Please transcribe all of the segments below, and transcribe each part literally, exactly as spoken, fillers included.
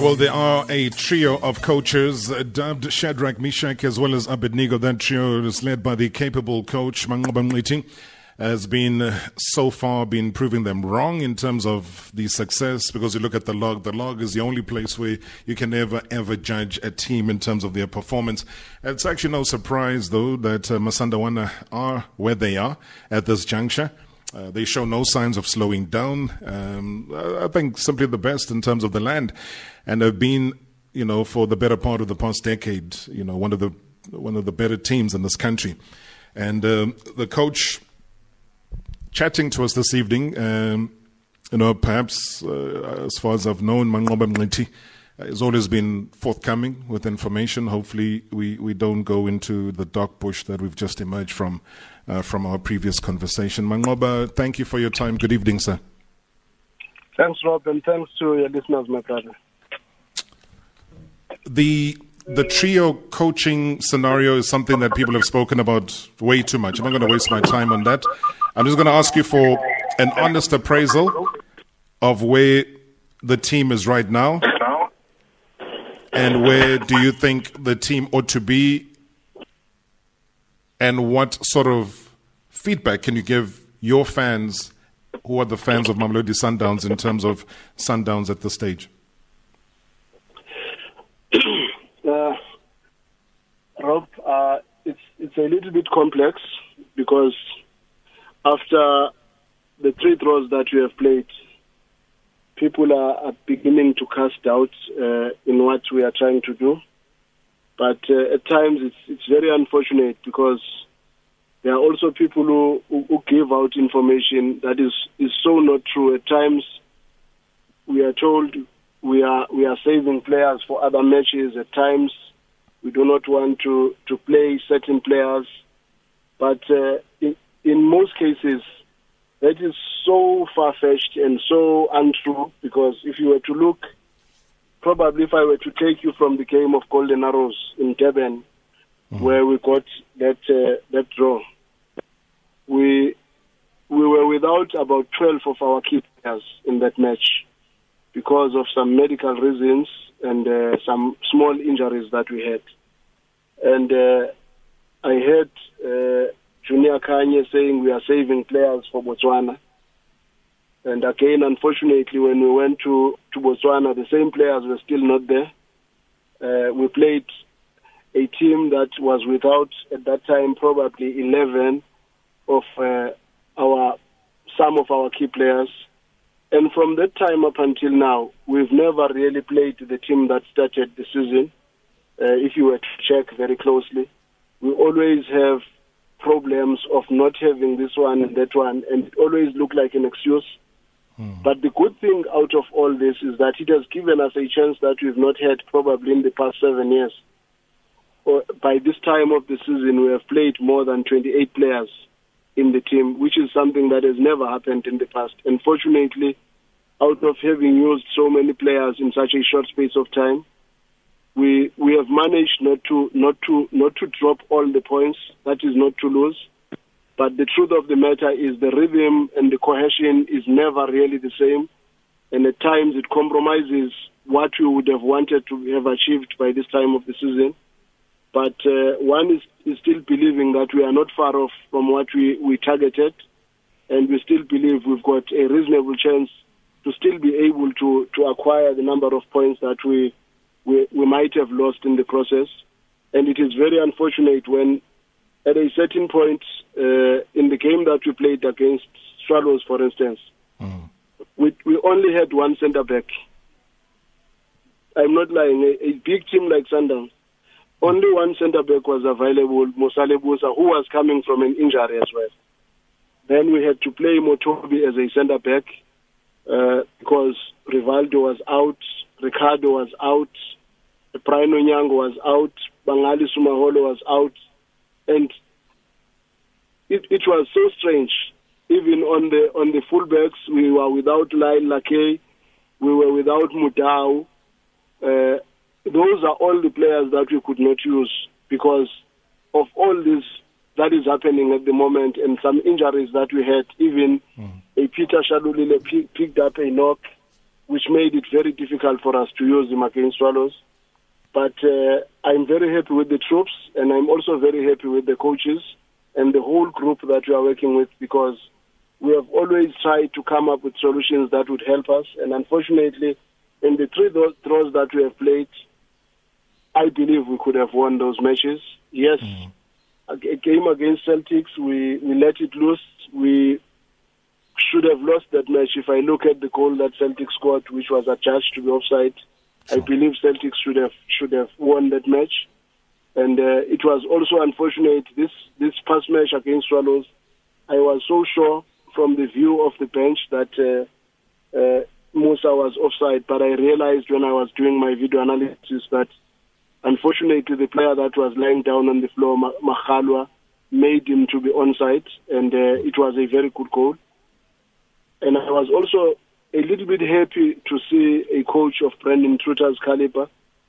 Well, there are a trio of coaches uh, dubbed Shadrach, Meshach, as well as Abednego. That trio is led by the capable coach, Manqoba Mngqithi, has been uh, so far been proving them wrong in terms of the success, because you look at the log. The log is the only place where you can ever, ever judge a team in terms of their performance. It's actually no surprise, though, that uh, Masandawana are where they are at this juncture. Uh, they show no signs of slowing down. Um, I think simply the best in terms of the land, and have been, you know, for the better part of the past decade, you know, one of the one of the better teams in this country. And um, the coach chatting to us this evening, um, you know, perhaps uh, as far as I've known, Manqoba Mngqithi has always been forthcoming with information. Hopefully, we we don't go into the dark bush that we've just emerged from. Uh, from our previous conversation. Manqoba, thank you for your time. Good evening, sir. Thanks, Rob, and thanks to your listeners, my brother. The the trio coaching scenario is something that people have spoken about way too much. I'm not going to waste my time on that. I'm just going to ask you for an honest appraisal of where the team is right now, and where do you think the team ought to be, and what sort of feedback can you give your fans, who are the fans of Mamelodi Sundowns, in terms of Sundowns at this stage? Uh, Rob, uh, it's it's a little bit complex, because after the three draws that we have played, people are, are beginning to cast doubt uh, in what we are trying to do. But uh, at times it's it's very unfortunate, because there are also people who, who, who give out information that is, is so not true. At times we are told we are we are saving players for other matches. At times we do not want to, to play certain players. But uh, in, in most cases that is so far-fetched and so untrue, because if you were to look, probably if I were to take you from the game of Golden Arrows in Durban, mm-hmm. where we got that uh, that draw, we we were without about twelve of our key players in that match because of some medical reasons and uh, some small injuries that we had. And uh, I heard uh, Junior Khanye saying we are saving players for Botswana. And again, unfortunately, when we went to, to Botswana, the same players were still not there. Uh, we played a team that was without, at that time, probably eleven of uh, our some of our key players. And from that time up until now, we've never really played the team that started the season. Uh, if you were to check very closely, we always have problems of not having this one and that one, and it always looked like an excuse. But the good thing out of all this is that it has given us a chance that we've not had probably in the past seven years. Or by this time of the season, we have played more than twenty-eight players in the team, which is something that has never happened in the past. Unfortunately, out of having used so many players in such a short space of time, we we have managed not to not to not to drop all the points. That is not to lose. But the truth of the matter is the rhythm and the cohesion is never really the same. And at times it compromises what we would have wanted to have achieved by this time of the season. But uh, one is, is still believing that we are not far off from what we, we targeted. And we still believe we've got a reasonable chance to still be able to, to acquire the number of points that we, we, we might have lost in the process. And it is very unfortunate when, at a certain point uh, in the game that we played against Swallows, for instance, mm. we, we only had one centre-back. I'm not lying. A, a big team like Sundowns, only one centre-back was available, Mosalebusa, who was coming from an injury as well. Then we had to play Motobi as a centre-back uh, because Rivaldo was out, Ricardo was out, Priño Nyango was out, Bangali Sumaholo was out. And it, it was so strange. Even on the on the fullbacks, we were without Lyle Lakey, we were without Mudau. Uh, those are all the players that we could not use because of all this that is happening at the moment and some injuries that we had. Even mm. a Peter Shalulile picked up a knock. which made it very difficult for us to use him against Swallows. But uh, I'm very happy with the troops, and I'm also very happy with the coaches and the whole group that we are working with, because we have always tried to come up with solutions that would help us. And unfortunately, in the three draws that we have played, I believe we could have won those matches. Yes, mm. a game against Celtics, we, we let it loose. We should have lost that match. If I look at the goal that Celtics scored, which was attached to the offside, sure. I believe Celtics should have should have won that match. And uh, it was also unfortunate, this, this past match against Swallows, I was so sure from the view of the bench that uh, uh, Moussa was offside, but I realized when I was doing my video analysis that unfortunately, the player that was lying down on the floor, Makhalwa, made him to be onside, and uh, it was a very good goal. And I was also a little bit happy to see a coach of Brendan Trutter's caliber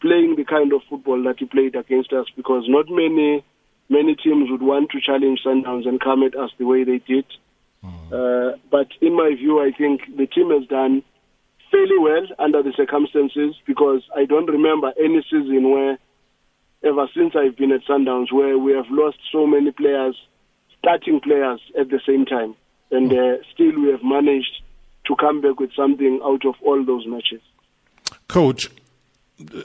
playing the kind of football that he played against us, because not many many teams would want to challenge Sundowns and come at us the way they did. Mm. Uh, but in my view, I think the team has done fairly well under the circumstances, because I don't remember any season where, ever since I've been at Sundowns, where we have lost so many players, starting players at the same time. And uh, still we have managed to come back with something out of all those matches. Coach,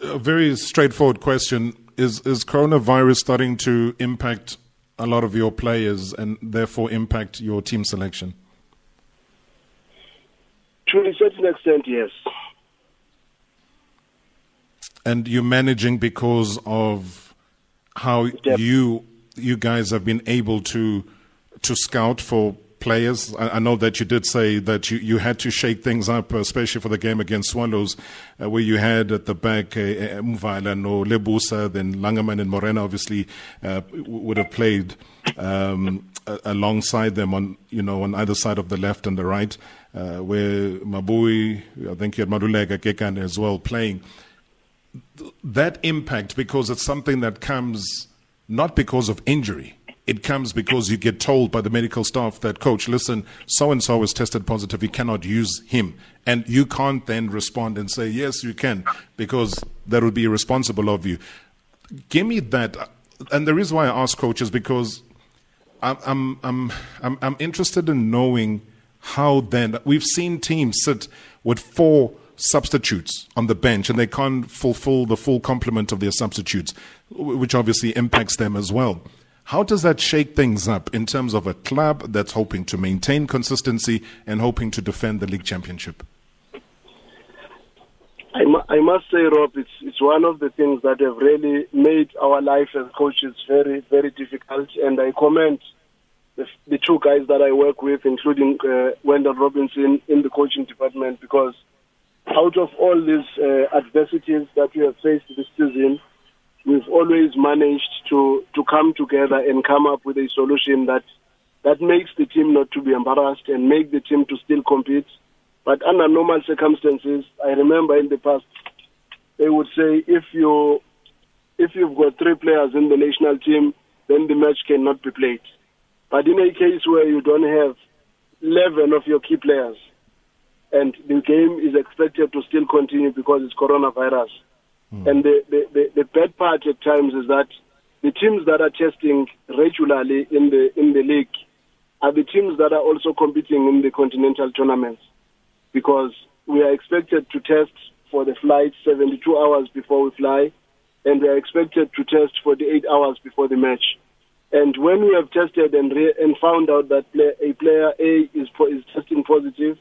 a very straightforward question. Is, is coronavirus starting to impact a lot of your players and therefore impact your team selection? To a certain extent, yes. And you're managing because of how Dep- you you guys have been able to to scout for players. I, I know that you did say that you, you had to shake things up, especially for the game against Swallows, uh, where you had at the back uh, Mvaila, no Lebusa, then Langerman and Morena obviously uh, would have played um, alongside them on you know on either side of the left and the right. Uh, where Mabui, I think you had Madulega Kekan as well playing. Th- that impact, because it's something that comes not because of injury. It comes because you get told by the medical staff that, coach, listen, so-and-so was tested positive, you cannot use him. And you can't then respond and say, yes, you can, because that would be irresponsible of you. Give me that. And the reason why I ask, coach, is because I'm, I'm, I'm, I'm, I'm interested in knowing how then, we've seen teams sit with four substitutes on the bench and they can't fulfill the full complement of their substitutes, which obviously impacts them as well. How does that shake things up in terms of a club that's hoping to maintain consistency and hoping to defend the league championship? I, mu- I must say, Rob, it's, it's one of the things that have really made our life as coaches very, very difficult, and I comment The, the two guys that I work with, including uh, Wendell Robinson in the coaching department, because out of all these uh, adversities that we have faced this season, we've always managed to, to come together and come up with a solution that, that makes the team not to be embarrassed and make the team to still compete. But under normal circumstances, I remember in the past, they would say, if, you, if you've got three players in the national team, then the match cannot be played. But in a case where you don't have eleven of your key players and the game is expected to still continue because it's coronavirus. Mm. And the, the, the, the bad part at times is that the teams that are testing regularly in the in the league are the teams that are also competing in the continental tournaments, because we are expected to test for the flight seventy-two hours before we fly, and we are expected to test forty-eight hours before the match. And when we have tested and, re- and found out that play- a player A is, po- is testing positive,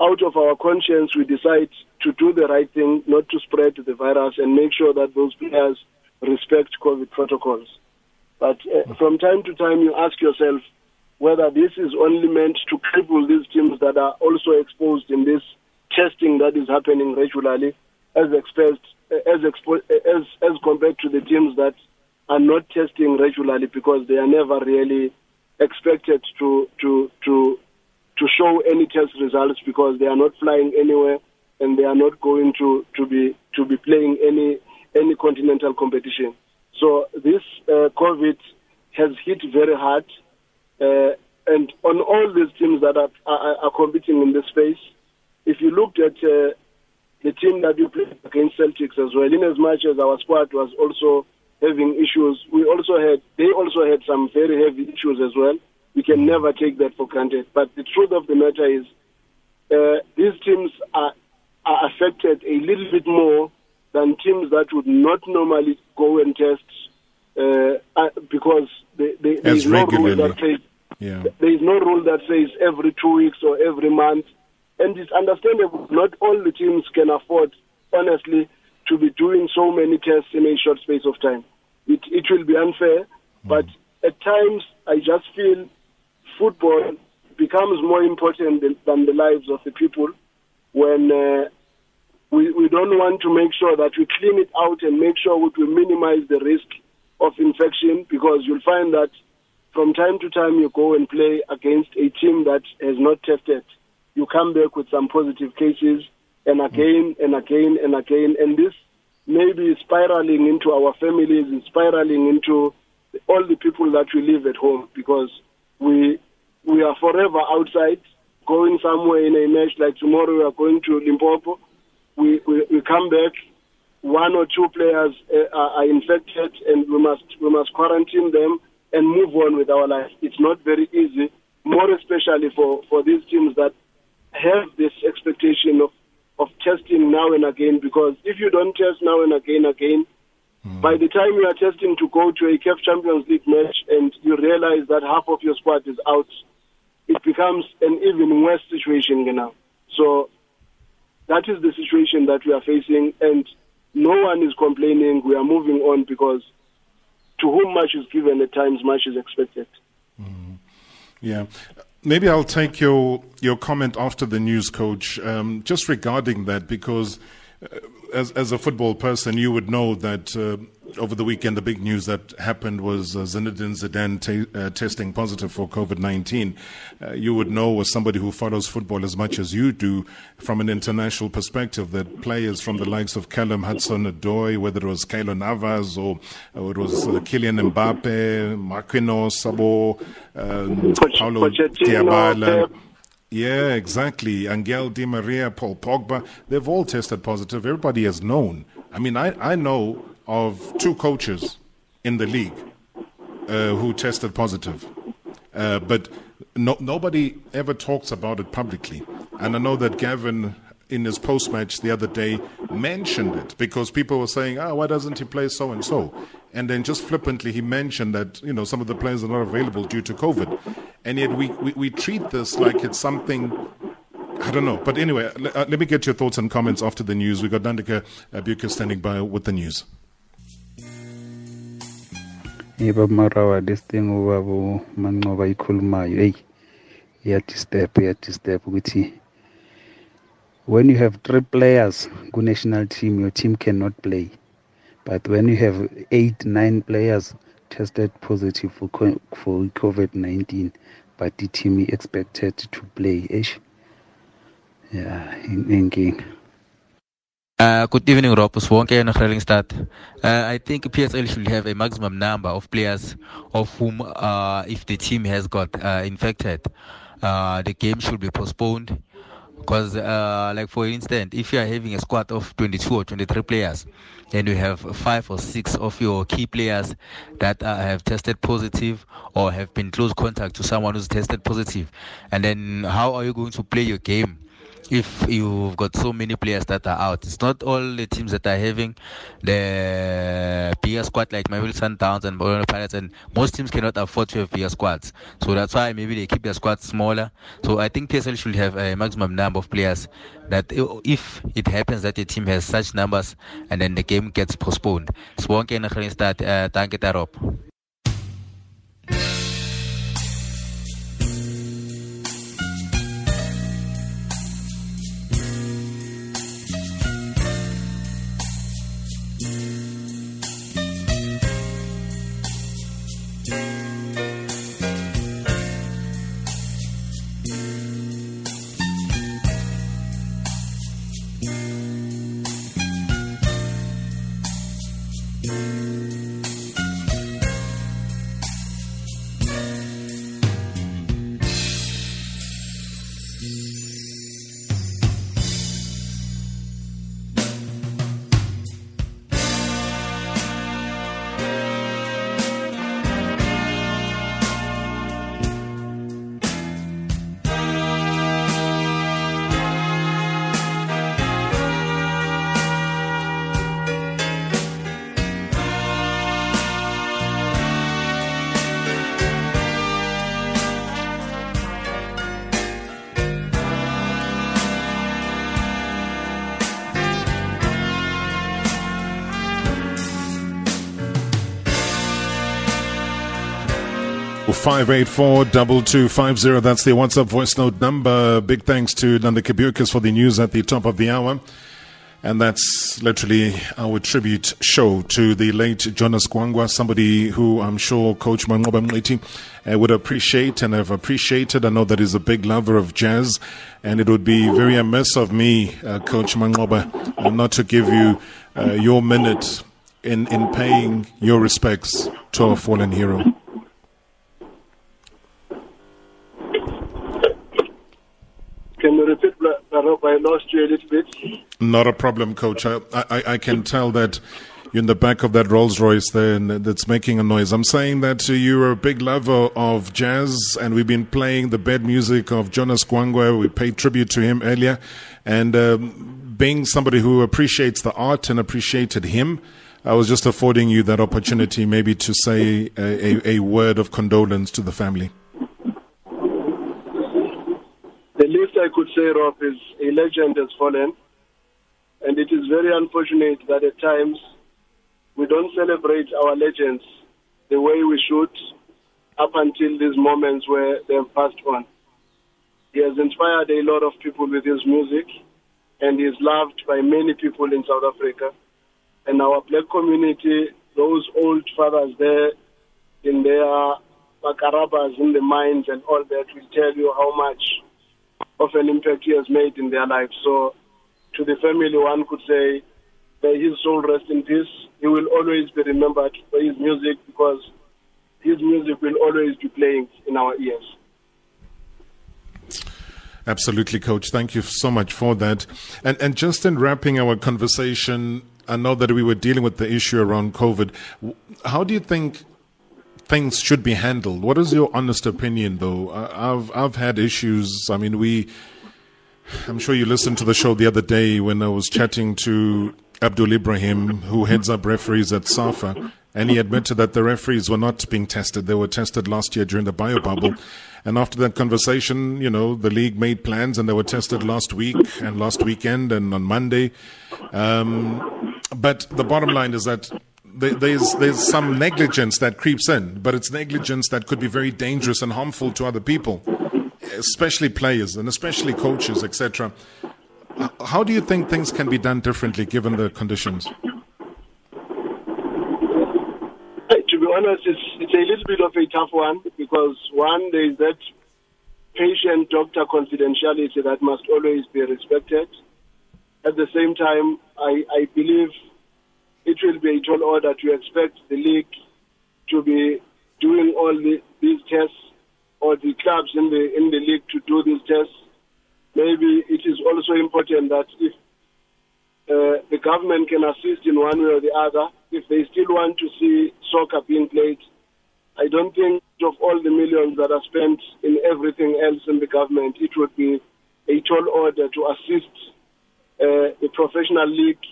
out of our conscience, we decide to do the right thing, not to spread the virus, and make sure that those players respect COVID protocols. But uh, from time to time, you ask yourself whether this is only meant to cripple these teams that are also exposed in this testing that is happening regularly, as expressed, as, expo- as, as compared to the teams that are not testing regularly, because they are never really expected to to to to show any test results, because they are not flying anywhere and they are not going to, to be to be playing any any continental competition. So this uh, COVID has hit very hard, uh, and on all these teams that are, are are competing in this space, if you looked at uh, the team that we played against Celtics as well, in as much as our squad was also having issues, we also had, they also had some very heavy issues as well. We can never take that for granted. But the truth of the matter is, uh, these teams are, are affected a little bit more than teams that would not normally go and test uh, because they, they, there is no rule that says, yeah. there is no rule that says every two weeks or every month. And it's understandable. Not all the teams can afford, honestly, to be doing so many tests in a short space of time. It it will be unfair, but mm. at times I just feel football becomes more important than, than the lives of the people when uh, we, we don't want to make sure that we clean it out and make sure that we minimize the risk of infection, because you'll find that from time to time you go and play against a team that has not tested. You come back with some positive cases, and again and again and again. And this may be spiraling into our families and spiraling into all the people that we live at home, because we we are forever outside, going somewhere in a match. Like tomorrow we are going to Limpopo. We, we, we come back, one or two players uh, are infected, and we must, we must quarantine them and move on with our life. It's not very easy, more especially for, for these teams that have this expectation of of testing now and again, because if you don't test now and again, again, mm. by the time you are testing to go to a C A F Champions League match and you realize that half of your squad is out, it becomes an even worse situation now. So that is the situation that we are facing, and no one is complaining. We are moving on, because to whom much is given, at times much is expected. Mm. Yeah. Maybe I'll take your your comment after the news, Coach, um, just regarding that, because uh, as as a football person, you would know that uh, over the weekend the big news that happened was uh, Zinedine Zidane t- uh, testing positive for COVID nineteen. Uh, you would know, as somebody who follows football as much as you do from an international perspective, that players from the likes of Callum Hudson-Odoi, whether it was Keilo Navas or, or it was uh, Kylian Mbappe, Marquinhos, Sabo, Um, Paulo Dybala, yeah, exactly. Angel Di Maria, Paul Pogba, they've all tested positive. Everybody has known. I mean, I, I know of two coaches in the league uh, who tested positive, uh, but no, nobody ever talks about it publicly. And I know that Gavin, in his post-match the other day, mentioned it, because people were saying, "Ah, oh, why doesn't he play so and so?" And then just flippantly he mentioned that, you know, some of the players are not available due to COVID. And yet we, we, we treat this like it's something, I don't know. But anyway, l- uh, let me get your thoughts and comments after the news. We've got Nandi Kabuka standing by with the news. Hey, Bob Marawa, this thing over Manqoba ikhulumayo, hey, iyadisturb, iyadisturb ukuthi when you have three players good national team, your team cannot play. But when you have eight, nine players tested positive for for COVID nineteen, but the team is expected to play. Yeah, in game. Uh, good evening, Rob. Swanke and Rolling Start. Uh, I think P S L should have a maximum number of players of whom, uh, if the team has got uh, infected, uh, the game should be postponed. Because, uh, like for instance, if you are having a squad of twenty-two or twenty-three players, and you have five or six of your key players that uh, have tested positive or have been close contact to someone who's tested positive, and then how are you going to play your game if you've got so many players that are out? It's not all the teams that are having the bigger squad, like Mamelodi Sundowns and Morena Pirates, and most teams cannot afford to have bigger squads. So that's why maybe they keep their squads smaller. So I think P S L should have a maximum number of players, that if it happens that the team has such numbers, and then the game gets postponed. Swanke and Rolling Start, thank you, Tarop. oh five eight four, two two five oh. That's the WhatsApp voice note number. Big thanks to Nandi Kabuka for the news at the top of the hour. And that's literally our tribute show to the late Jonas Gwangwa, somebody who I'm sure Coach Manqoba Mngqithi uh, would appreciate and have appreciated. I know that he's a big lover of jazz, and it would be very amiss of me, uh, Coach Manqoba, uh, not to give you uh, your minute in, in paying your respects to our fallen hero. Can you repeat that? I lost you a little bit. Not a problem, Coach. I, I, I can tell that you're in the back of that Rolls-Royce there, and that's making a noise. I'm saying that you're a big lover of jazz, and we've been playing the bed music of Jonas Gwangwa. We paid tribute to him earlier. And um, being somebody who appreciates the art and appreciated him, I was just affording you that opportunity maybe to say a, a, a word of condolence to the family. The least I could say, Rob, is a legend has fallen, and it is very unfortunate that at times we don't celebrate our legends the way we should up until these moments where they have passed on. He has inspired a lot of people with his music, and he is loved by many people in South Africa. And our black community, those old fathers there in their makarabas, in the mines and all that, will tell you how much of an impact he has made in their life. So to the family, one could say, may his soul rest in peace. He will always be remembered for his music, because his music will always be playing in our ears. Absolutely, Coach. Thank you so much for that. And, and just in wrapping our conversation, I know that we were dealing with the issue around COVID. How do you think things should be handled? What is your honest opinion, though? I've I've had issues. I mean, we. I'm sure you listened to the show the other day when I was chatting to Abdul Ibrahim, who heads up referees at SAFA, and he admitted that the referees were not being tested. They were tested last year during the bio bubble, and after that conversation, you know, the league made plans, and they were tested last week and last weekend and on Monday. Um, but the bottom line is that There's there's some negligence that creeps in, but it's negligence that could be very dangerous and harmful to other people, especially players and especially coaches, et cetera. How do you think things can be done differently given the conditions? To be honest, it's, it's a little bit of a tough one, because one, there is that patient-doctor confidentiality that must always be respected. At the same time, I, I believe it will be a tall order to expect the league to be doing all the, these tests, or the clubs in the in the league to do these tests. Maybe it is also important that if uh, the government can assist in one way or the other, if they still want to see soccer being played, I don't think of all the millions that are spent in everything else in the government, it would be a tall order to assist uh, the professional league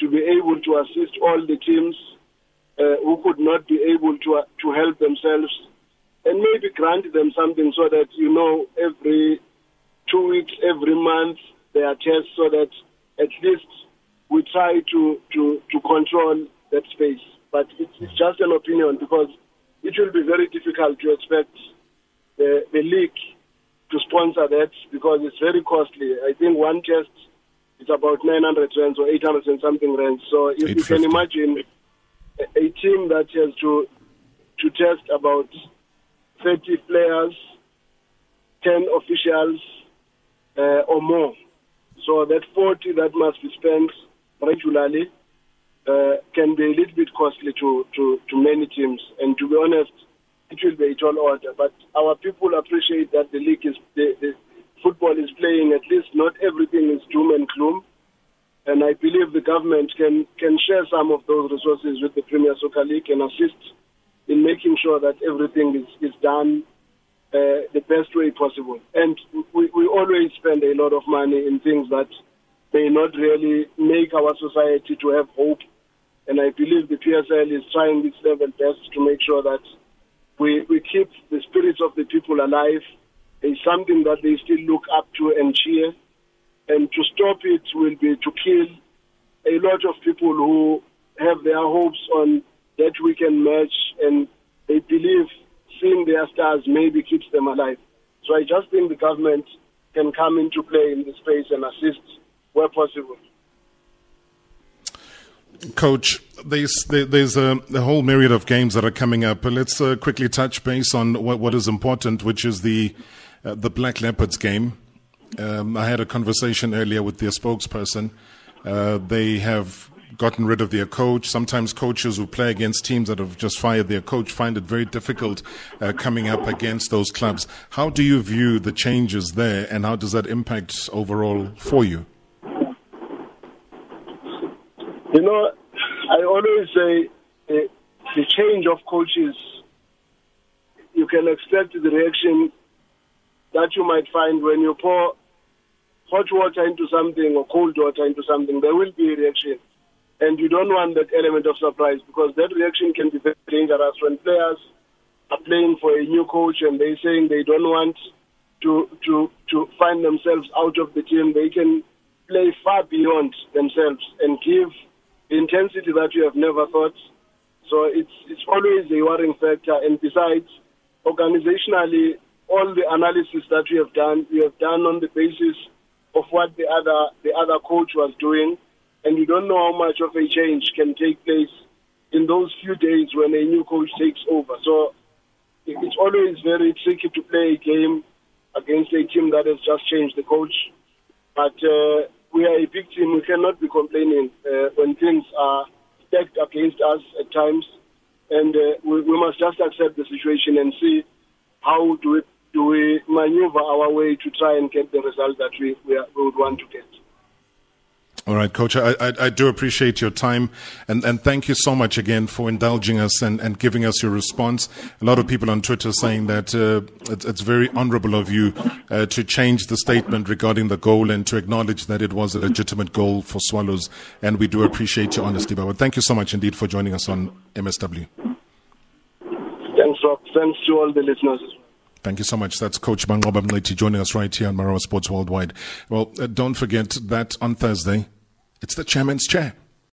to be able to assist all the teams uh, who could not be able to uh, to help themselves, and maybe grant them something so that, you know, every two weeks, every month, they are tests, so that at least we try to, to, to control that space. But it's, it's just an opinion, because it will be very difficult to expect the, the league to sponsor that, because it's very costly. I think one test, it's about nine hundred rands or eight hundred and something rands. So if you can imagine a team that has to to test about thirty players, ten officials uh, or more. So that forty that must be spent regularly uh, can be a little bit costly to, to, to many teams. And to be honest, it will be a tall order. But our people appreciate that the league is... The, the, football is playing, at least not everything is doom and gloom. And I believe the government can, can share some of those resources with the Premier Soccer League and assist in making sure that everything is, is done uh, the best way possible. And we, we always spend a lot of money in things that may not really make our society to have hope. And I believe the P S L is trying its level best to make sure that we, we keep the spirits of the people alive. It's something that they still look up to and cheer. And to stop it will be to kill a lot of people who have their hopes on that we can merge, and they believe seeing their stars maybe keeps them alive. So I just think the government can come into play in this space and assist where possible. Coach, there's there's a, a whole myriad of games that are coming up. Let's uh, quickly touch base on what, what is important, which is the uh, the Black Leopards game. Um, I had a conversation earlier with their spokesperson. Uh, they have gotten rid of their coach. Sometimes coaches who play against teams that have just fired their coach find it very difficult uh, coming up against those clubs. How do you view the changes there, and how does that impact overall for you? You know, I always say uh, the change of coaches, you can expect the reaction that you might find when you pour hot water into something or cold water into something. There will be a reaction. And you don't want that element of surprise, because that reaction can be very dangerous when players are playing for a new coach and they're saying they don't want to, to, to find themselves out of the team. They can play far beyond themselves and give intensity that you have never thought. So it's, it's always a worrying factor. And besides, organizationally, all the analysis that we have done, we have done on the basis of what the other the other coach was doing, and you don't know how much of a change can take place in those few days when a new coach takes over. So it's always very tricky to play a game against a team that has just changed the coach. But uh, we are a big team. We cannot be complaining uh, when things are stacked against us at times, and uh, we, we must just accept the situation and see how do we do we maneuver our way to try and get the result that we, we would want to get. All right, Coach, I, I, I do appreciate your time, and, and thank you so much again for indulging us and, and giving us your response. A lot of people on Twitter saying that uh, it's, it's very honorable of you uh, to change the statement regarding the goal and to acknowledge that it was a legitimate goal for Swallows, and we do appreciate your honesty. But thank you so much indeed for joining us on M S W. Thanks, Rob. Thanks to all the listeners. Thank you so much. That's Coach Manqoba Mngqithi joining us right here on Marawa Sports Worldwide. Well, uh, don't forget that on Thursday, it's the chairman's chair.